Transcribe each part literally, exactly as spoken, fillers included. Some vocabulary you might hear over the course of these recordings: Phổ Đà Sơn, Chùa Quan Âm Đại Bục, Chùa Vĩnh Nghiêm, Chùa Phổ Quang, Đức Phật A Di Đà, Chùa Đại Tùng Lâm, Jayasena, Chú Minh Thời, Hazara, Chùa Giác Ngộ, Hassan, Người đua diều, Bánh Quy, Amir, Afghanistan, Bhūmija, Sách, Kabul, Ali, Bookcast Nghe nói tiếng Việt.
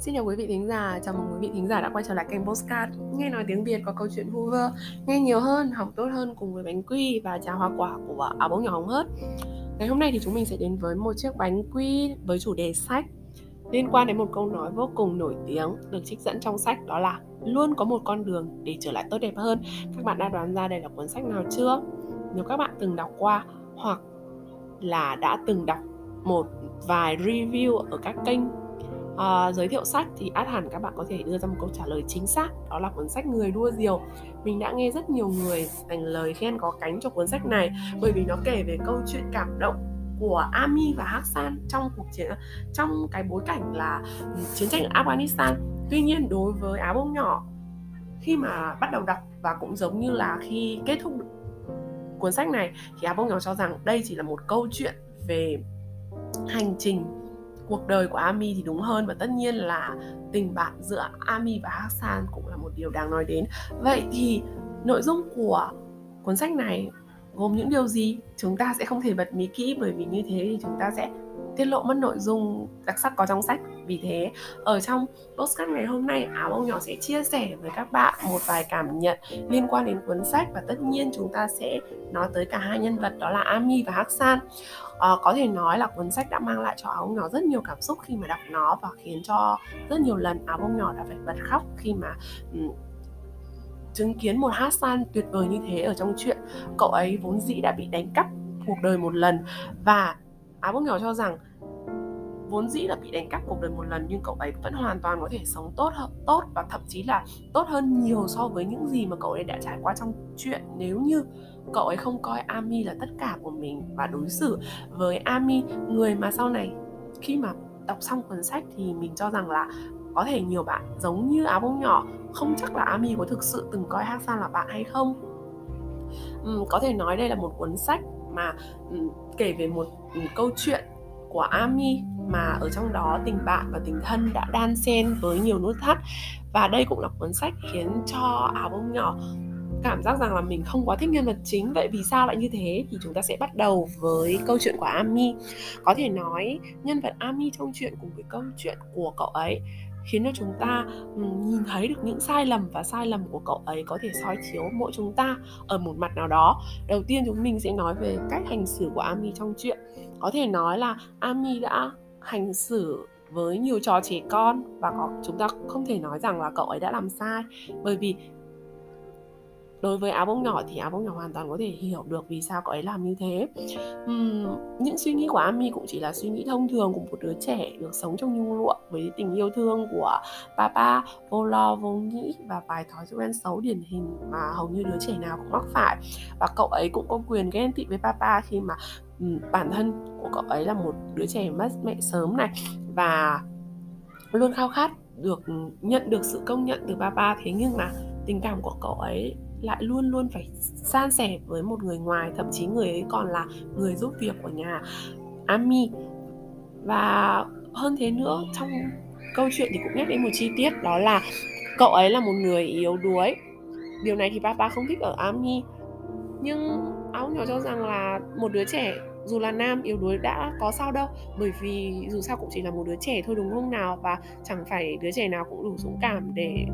Xin chào quý vị thính giả, chào mừng quý vị thính giả đã quay trở lại kênh Bookcast Nghe nói tiếng Việt, có câu chuyện vu vơ, nghe nhiều hơn, học tốt hơn cùng với Bánh Quy và trà hoa quả của áo bóng nhỏ hóng hớt. Ngày hôm nay thì chúng mình sẽ đến với một chiếc bánh quy với chủ đề sách, liên quan đến một câu nói vô cùng nổi tiếng được trích dẫn trong sách, đó là luôn có một con đường để trở lại tốt đẹp hơn. Các bạn đã đoán ra đây là cuốn sách nào chưa? Nếu các bạn từng đọc qua hoặc là đã từng đọc một vài review ở các kênh uh, giới thiệu sách thì ắt hẳn các bạn có thể đưa ra một câu trả lời chính xác, đó là cuốn sách Người Đua Diều. Mình đã nghe rất nhiều người dành lời khen có cánh cho cuốn sách này bởi vì nó kể về câu chuyện cảm động của Amir và Hassan trong cuộc chiến, trong cái bối cảnh là chiến tranh ở Afghanistan. Tuy nhiên đối với áo bông nhỏ, khi mà bắt đầu đọc và cũng giống như là khi kết thúc cuốn sách này thì áo bông nhỏ cho rằng đây chỉ là một câu chuyện về hành trình cuộc đời của Amir thì đúng hơn, và tất nhiên là tình bạn giữa Amir và Hassan cũng là một điều đáng nói đến. Vậy thì nội dung của cuốn sách này gồm những điều gì? Chúng ta sẽ không thể bật mí kỹ bởi vì như thế thì chúng ta sẽ tiết lộ mất nội dung đặc sắc có trong sách. Vì thế, ở trong podcast ngày hôm nay, áo bông nhỏ sẽ chia sẻ với các bạn một vài cảm nhận liên quan đến cuốn sách, và tất nhiên chúng ta sẽ nói tới cả hai nhân vật, đó là Amir và Hassan. À, có thể nói là cuốn sách đã mang lại cho áo bông nhỏ rất nhiều cảm xúc khi mà đọc nó, và khiến cho rất nhiều lần áo bông nhỏ đã phải bật khóc khi mà um, chứng kiến một Hassan tuyệt vời như thế ở trong chuyện. Cậu ấy vốn dĩ đã bị đánh cắp cuộc đời một lần, và áo bông nhỏ cho rằng vốn dĩ là bị đánh cắp cuộc đời một lần nhưng cậu ấy vẫn hoàn toàn có thể sống tốt hơn, tốt và thậm chí là tốt hơn nhiều so với những gì mà cậu ấy đã trải qua trong chuyện, nếu như cậu ấy không coi Amir là tất cả của mình và đối xử với Amir, người mà sau này khi mà đọc xong cuốn sách thì mình cho rằng là có thể nhiều bạn giống như áo bông nhỏ, không chắc là Amir có thực sự từng coi Hassan là bạn hay không. Uhm, có thể nói đây là một cuốn sách mà um, kể về một um, câu chuyện của Amir mà ở trong đó tình bạn và tình thân đã đan xen với nhiều nút thắt, và đây cũng là cuốn sách khiến cho áo bông nhỏ cảm giác rằng là mình không quá thích nhân vật chính. Vậy vì sao lại như thế? Thì chúng ta sẽ bắt đầu với câu chuyện của Amir. Có thể nói nhân vật Amir trong chuyện cùng với câu chuyện của cậu ấy khiến cho chúng ta nhìn thấy được những sai lầm, và sai lầm của cậu ấy có thể soi chiếu mỗi chúng ta ở một mặt nào đó. Đầu tiên chúng mình sẽ nói về cách hành xử của Amir trong chuyện. Có thể nói là Amir đã hành xử với nhiều trò trẻ con, và có, chúng ta không thể nói rằng là cậu ấy đã làm sai, bởi vì đối với áo bông nhỏ thì áo bông nhỏ hoàn toàn có thể hiểu được vì sao cậu ấy làm như thế. uhm, Những suy nghĩ của Amir cũng chỉ là suy nghĩ thông thường của một đứa trẻ được sống trong nhung lụa với tình yêu thương của papa, vô lo, vô nghĩ và vài thói quen xấu điển hình mà hầu như đứa trẻ nào cũng mắc phải. Và cậu ấy cũng có quyền ghen tị với papa khi mà um, bản thân của cậu ấy là một đứa trẻ mất mẹ sớm này, và luôn khao khát được nhận được sự công nhận từ papa. Thế nhưng mà tình cảm của cậu ấy lại luôn luôn phải san sẻ với một người ngoài, thậm chí người ấy còn là người giúp việc của nhà Amir. Và hơn thế nữa, trong câu chuyện thì cũng nhắc đến một chi tiết, đó là cậu ấy là một người yếu đuối. Điều này thì papa không thích ở Amir, nhưng áo nhỏ cho rằng là một đứa trẻ dù là nam yếu đuối đã có sao đâu, bởi vì dù sao cũng chỉ là một đứa trẻ thôi đúng không nào, và chẳng phải đứa trẻ nào cũng đủ dũng cảm để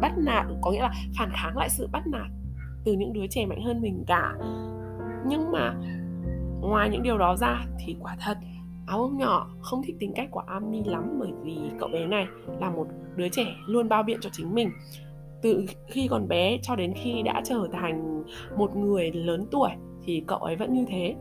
bắt nạt, có nghĩa là phản kháng lại sự bắt nạt từ những đứa trẻ mạnh hơn mình cả. Nhưng mà ngoài những điều đó ra thì quả thật áo bông nhỏ không thích tính cách của Amir lắm, bởi vì cậu bé này là một đứa trẻ luôn bao biện cho chính mình. Từ khi còn bé cho đến khi đã trở thành một người lớn tuổi thì cậu ấy vẫn như thế.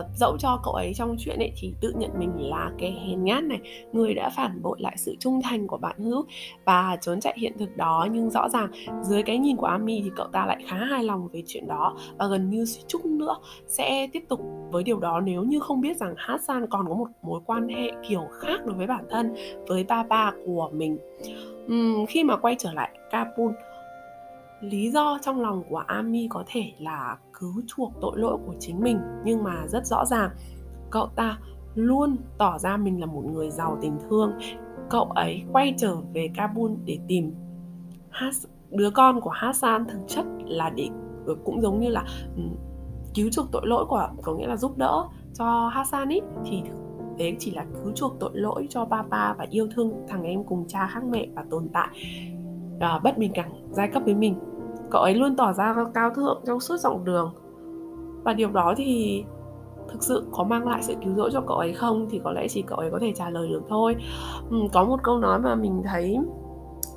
Uh, dẫu cho cậu ấy trong chuyện ấy thì tự nhận mình là cái hèn nhát này, người đã phản bội lại sự trung thành của bạn hữu và trốn chạy hiện thực đó, nhưng rõ ràng dưới cái nhìn của Amir thì cậu ta lại khá hài lòng với chuyện đó, và gần như suýt chút nữa sẽ tiếp tục với điều đó nếu như không biết rằng Hassan còn có một mối quan hệ kiểu khác đối với bản thân, với papa của mình. uhm, Khi mà quay trở lại Kabul, lý do trong lòng của Amir có thể là cứu chuộc tội lỗi của chính mình, nhưng mà rất rõ ràng cậu ta luôn tỏ ra mình là một người giàu tình thương. Cậu ấy quay trở về Kabul để tìm đứa con của Hassan, thực chất là để cũng giống như là cứu chuộc tội lỗi của, có nghĩa là giúp đỡ cho Hassan ấy. Thì thực tế chỉ là cứu chuộc tội lỗi cho papa và yêu thương thằng em cùng cha khác mẹ và tồn tại à, bất bình đẳng giai cấp với mình. Cậu ấy luôn tỏ ra cao thượng trong suốt dọc đường. Và điều đó thì thực sự có mang lại sự cứu rỗi cho cậu ấy không thì có lẽ chỉ cậu ấy có thể trả lời được thôi. Ừ, có một câu nói mà mình thấy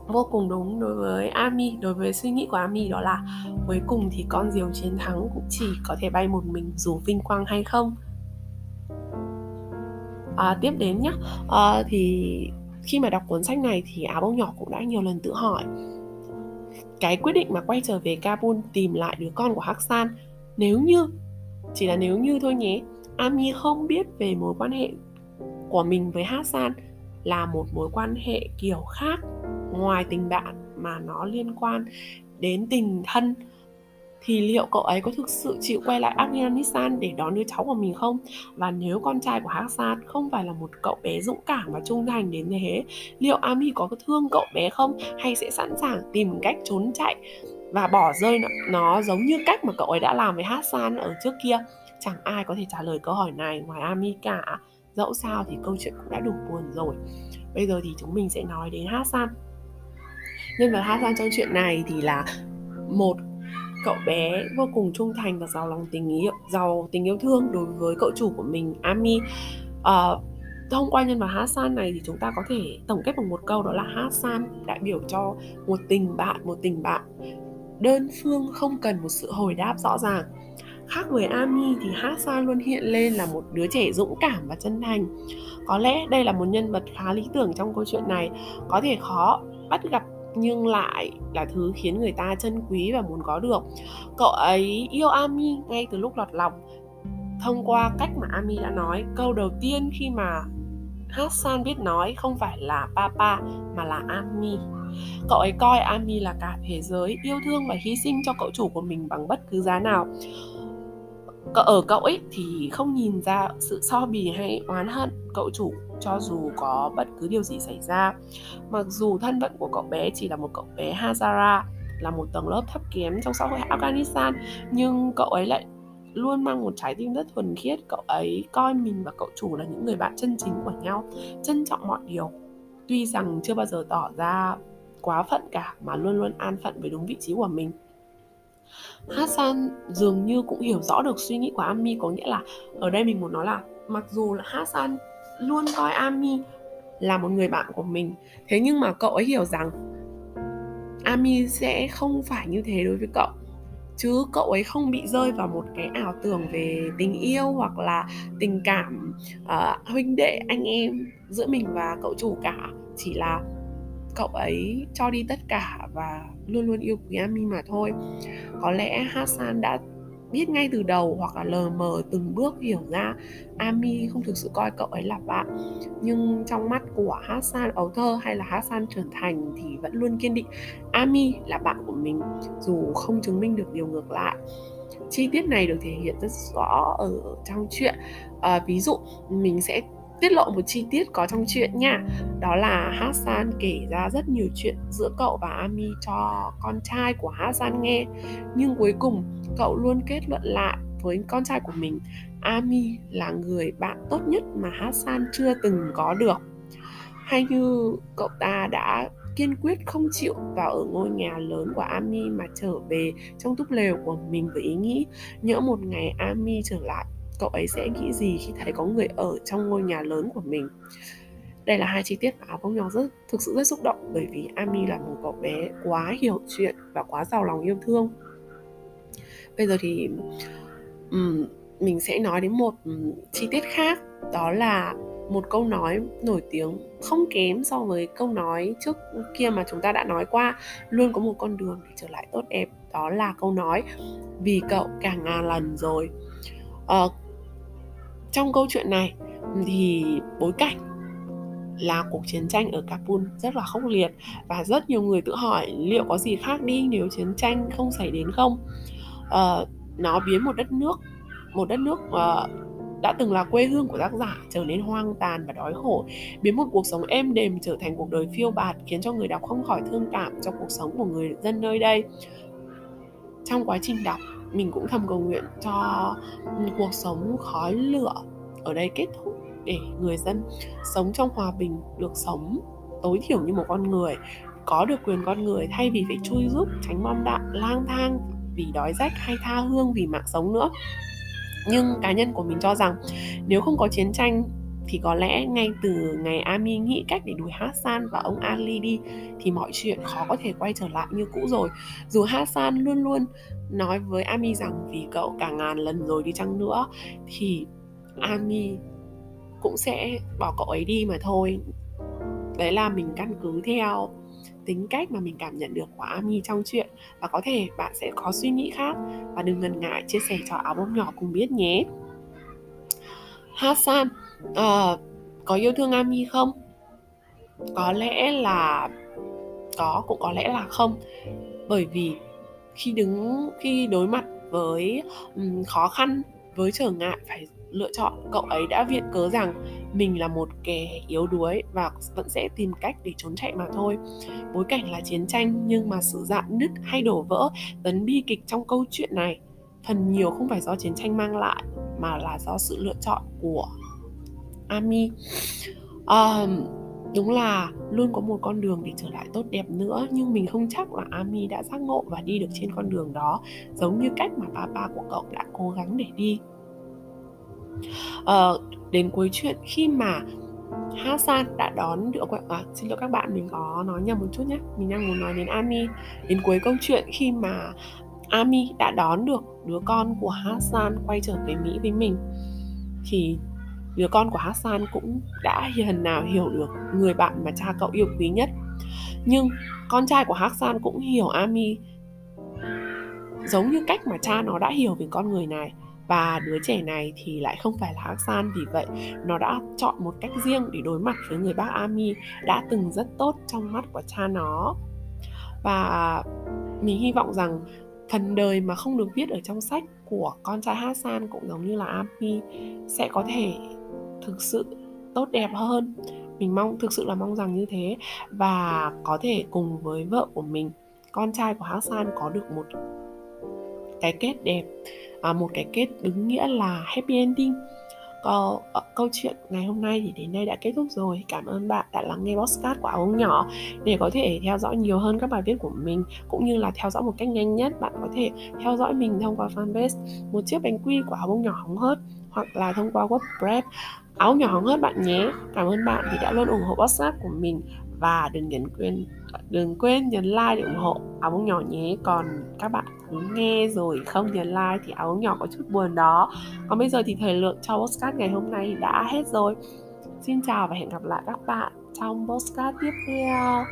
vô cùng đúng đối với Amir, đối với suy nghĩ của Amir, đó là cuối cùng thì con diều chiến thắng cũng chỉ có thể bay một mình dù vinh quang hay không. À, tiếp đến nhé, à, thì khi mà đọc cuốn sách này thì Á Bông Nhỏ cũng đã nhiều lần tự hỏi cái quyết định mà quay trở về Kabul tìm lại đứa con của Hassan. Nếu như, chỉ là nếu như thôi nhé, Amir không biết về mối quan hệ của mình với Hassan là một mối quan hệ kiểu khác ngoài tình bạn mà nó liên quan đến tình thân, thì liệu cậu ấy có thực sự chịu quay lại Afghanistan để đón đứa cháu của mình không? Và nếu con trai của Hassan không phải là một cậu bé dũng cảm và trung thành đến thế, liệu Amir có thương cậu bé không? Hay sẽ sẵn sàng tìm cách trốn chạy và bỏ rơi nó giống như cách mà cậu ấy đã làm với Hassan ở trước kia? Chẳng ai có thể trả lời câu hỏi này ngoài Amir cả. Dẫu sao thì câu chuyện cũng đã đủ buồn rồi. Bây giờ thì chúng mình sẽ nói đến Hassan. Nhân vật Hassan trong chuyện này thì là một cậu bé vô cùng trung thành và giàu lòng tình yêu, giàu tình yêu thương đối với cậu chủ của mình, Amir. Uh, thông qua nhân vật Hassan này thì chúng ta có thể tổng kết bằng một câu, đó là Hassan đại biểu cho một tình bạn, một tình bạn đơn phương không cần một sự hồi đáp rõ ràng. Khác với Amir thì Hassan luôn hiện lên là một đứa trẻ dũng cảm và chân thành. Có lẽ đây là một nhân vật khá lý tưởng trong câu chuyện này, có thể khó bắt gặp nhưng lại là thứ khiến người ta trân quý và muốn có được. Cậu ấy yêu Amir ngay từ lúc lọt lòng, thông qua cách mà Amir đã nói. Câu đầu tiên khi mà Hassan biết nói không phải là papa mà là Amir. Cậu ấy coi Amir là cả thế giới, yêu thương và hy sinh cho cậu chủ của mình bằng bất cứ giá nào. Ở cậu ấy thì không nhìn ra sự so bì hay oán hận cậu chủ cho dù có bất cứ điều gì xảy ra. Mặc dù thân phận của cậu bé chỉ là một cậu bé Hazara, là một tầng lớp thấp kém trong xã hội Afghanistan, nhưng cậu ấy lại luôn mang một trái tim rất thuần khiết. Cậu ấy coi mình và cậu chủ là những người bạn chân chính của nhau, trân trọng mọi điều, tuy rằng chưa bao giờ tỏ ra quá phận cả mà luôn luôn an phận với đúng vị trí của mình. Hassan dường như cũng hiểu rõ được suy nghĩ của Amir, có nghĩa là ở đây mình muốn nói là mặc dù là Hassan luôn coi Amir là một người bạn của mình, thế nhưng mà cậu ấy hiểu rằng Amir sẽ không phải như thế đối với cậu, chứ cậu ấy không bị rơi vào một cái ảo tưởng về tình yêu hoặc là tình cảm uh, huynh đệ anh em giữa mình và cậu chủ cả. Chỉ là cậu ấy cho đi tất cả và luôn luôn yêu quý Amir mà thôi. Có lẽ Hassan đã biết ngay từ đầu hoặc là lờ mờ từng bước hiểu ra Amir không thực sự coi cậu ấy là bạn. Nhưng trong mắt của Hassan ấu thơ hay là Hassan trưởng thành thì vẫn luôn kiên định Amir là bạn của mình dù không chứng minh được điều ngược lại. Chi tiết này được thể hiện rất rõ ở trong chuyện. À, ví dụ mình sẽ tiết lộ một chi tiết có trong chuyện nha. Đó là Hassan kể ra rất nhiều chuyện giữa cậu và Amir cho con trai của Hassan nghe, nhưng cuối cùng cậu luôn kết luận lại với con trai của mình, Amir là người bạn tốt nhất mà Hassan chưa từng có được. Hay như cậu ta đã kiên quyết không chịu vào ở ngôi nhà lớn của Amir mà trở về trong túp lều của mình với ý nghĩ nhỡ một ngày Amir trở lại, cậu ấy sẽ nghĩ gì khi thấy có người ở trong ngôi nhà lớn của mình. Đây là hai chi tiết mà Á Bông Nhỏ rất, thực sự rất xúc động, bởi vì Amir là một cậu bé quá hiểu chuyện và quá giàu lòng yêu thương. Bây giờ thì um, mình sẽ nói đến một um, chi tiết khác, đó là một câu nói nổi tiếng không kém so với câu nói trước kia mà chúng ta đã nói qua. Luôn có một con đường để trở lại tốt đẹp, đó là câu nói vì cậu cả ngàn lần rồi. Uh, trong câu chuyện này thì bối cảnh là cuộc chiến tranh ở Kabul rất là khốc liệt, và rất nhiều người tự hỏi liệu có gì khác đi nếu chiến tranh không xảy đến không. Uh, nó biến một đất nước một đất nước uh, đã từng là quê hương của tác giả trở nên hoang tàn và đói khổ, biến một cuộc sống êm đềm trở thành cuộc đời phiêu bạt, khiến cho người đọc không khỏi thương cảm cho cuộc sống của người dân nơi đây. Trong quá trình đọc, mình cũng thầm cầu nguyện cho cuộc sống khói lửa ở đây kết thúc để người dân sống trong hòa bình, được sống tối thiểu như một con người, có được quyền con người thay vì phải chui rúc, tránh bom đạn, lang thang vì đói rách hay tha hương vì mạng sống nữa. Nhưng cá nhân của mình cho rằng nếu không có chiến tranh thì có lẽ ngay từ ngày Amir nghĩ cách để đuổi Hassan và ông Ali đi thì mọi chuyện khó có thể quay trở lại như cũ rồi. Dù Hassan luôn luôn nói với Amir rằng vì cậu cả ngàn lần rồi đi chăng nữa thì Amir cũng sẽ bỏ cậu ấy đi mà thôi. Đấy là mình căn cứ theo tính cách mà mình cảm nhận được của Amir trong chuyện, và có thể bạn sẽ có suy nghĩ khác, và đừng ngần ngại chia sẻ cho Áo Bông Nhỏ cùng biết nhé. Hassan à, có yêu thương Amir không? Có lẽ là có, cũng có lẽ là không. Bởi vì khi đứng khi đối mặt với um, khó khăn, với trở ngại phải lựa chọn, cậu ấy đã viện cớ rằng mình là một kẻ yếu đuối và vẫn sẽ tìm cách để trốn chạy mà thôi. Bối cảnh là chiến tranh, nhưng mà sự rạn nứt hay đổ vỡ, tấn bi kịch trong câu chuyện này phần nhiều không phải do chiến tranh mang lại mà là do sự lựa chọn của Amir. À, đúng là luôn có một con đường để trở lại tốt đẹp nữa, nhưng mình không chắc là Amir đã giác ngộ và đi được trên con đường đó, giống như cách mà papa của cậu đã cố gắng để đi. À, đến cuối chuyện, khi mà Hassan đã đón được à, xin lỗi các bạn, mình có nói nhầm một chút nhé, mình đang muốn nói đến Amir. Đến cuối câu chuyện, khi mà Amir đã đón được đứa con của Hassan quay trở về Mỹ với mình thì đứa con của Hassan cũng đã phần nào hiểu được người bạn mà cha cậu yêu quý nhất. Nhưng con trai của Hassan cũng hiểu Amir giống như cách mà cha nó đã hiểu về con người này, và đứa trẻ này thì lại không phải là Hassan, vì vậy nó đã chọn một cách riêng để đối mặt với người bác Amir đã từng rất tốt trong mắt của cha nó. Và mình hy vọng rằng phần đời mà không được viết ở trong sách của con trai Hassan cũng giống như là Amir sẽ có thể thực sự tốt đẹp hơn. Mình mong, thực sự là mong rằng như thế, và có thể cùng với vợ của mình, con trai của Hassan có được một cái kết đẹp, à, một cái kết đúng nghĩa là happy ending. Câu, câu chuyện ngày hôm nay thì đến đây đã kết thúc rồi. Cảm ơn bạn đã lắng nghe podcast của Áo Bông Nhỏ. Để có thể theo dõi nhiều hơn các bài viết của mình, cũng như là theo dõi một cách nhanh nhất, bạn có thể theo dõi mình thông qua fanpage Một Chiếc Bánh Quy của Áo Bông Nhỏ Hóng Hớt, hoặc là thông qua WordPress Áo Bông Nhỏ Hóng Hớt bạn nhé. Cảm ơn bạn vì đã luôn ủng hộ podcast của mình, và đừng quên đừng quên nhấn like để ủng hộ Áo Bông Nhỏ nhé. Còn các bạn cứ nghe rồi không nhấn like thì Áo Bông Nhỏ có chút buồn đó. Còn bây giờ thì thời lượng cho podcast ngày hôm nay đã hết rồi. Xin chào và hẹn gặp lại các bạn trong podcast tiếp theo.